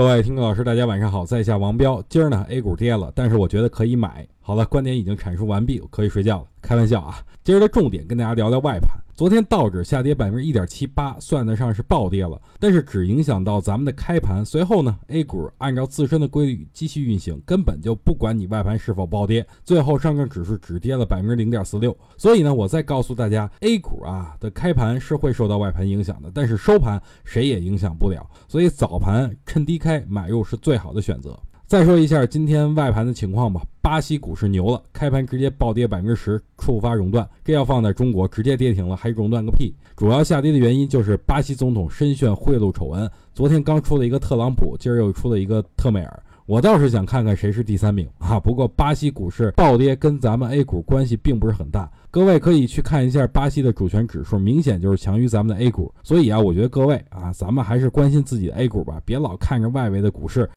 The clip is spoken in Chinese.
各位听众老师，大家晚上好，在下王彪。今儿呢 A 股跌了，但是我觉得可以买。好了，观点已经阐述完毕，可以睡觉了。开玩笑啊，今儿的重点跟大家聊聊外盘。昨天道指下跌 1.78%， 算得上是暴跌了，但是只影响到咱们的开盘。随后呢 A 股按照自身的规律继续运行，根本就不管你外盘是否暴跌。最后上证指数只跌了 0.46%。 所以呢，我再告诉大家， A 股啊的开盘是会受到外盘影响的，但是收盘谁也影响不了，所以早盘趁低开买入是最好的选择。再说一下今天外盘的情况吧。巴西股市牛了，开盘直接暴跌 10%， 触发熔断。这要放在中国直接跌停了，还熔断个屁。主要下跌的原因就是巴西总统深陷贿赂丑闻，昨天刚出了一个特朗普，今儿又出了一个特梅尔。我倒是想看看谁是第三名啊！不过巴西股市暴跌跟咱们 A 股关系并不是很大，各位可以去看一下巴西的主权指数，明显就是强于咱们的 A 股。所以啊，我觉得各位啊，咱们还是关心自己的 A 股吧，别老看着外围的股市。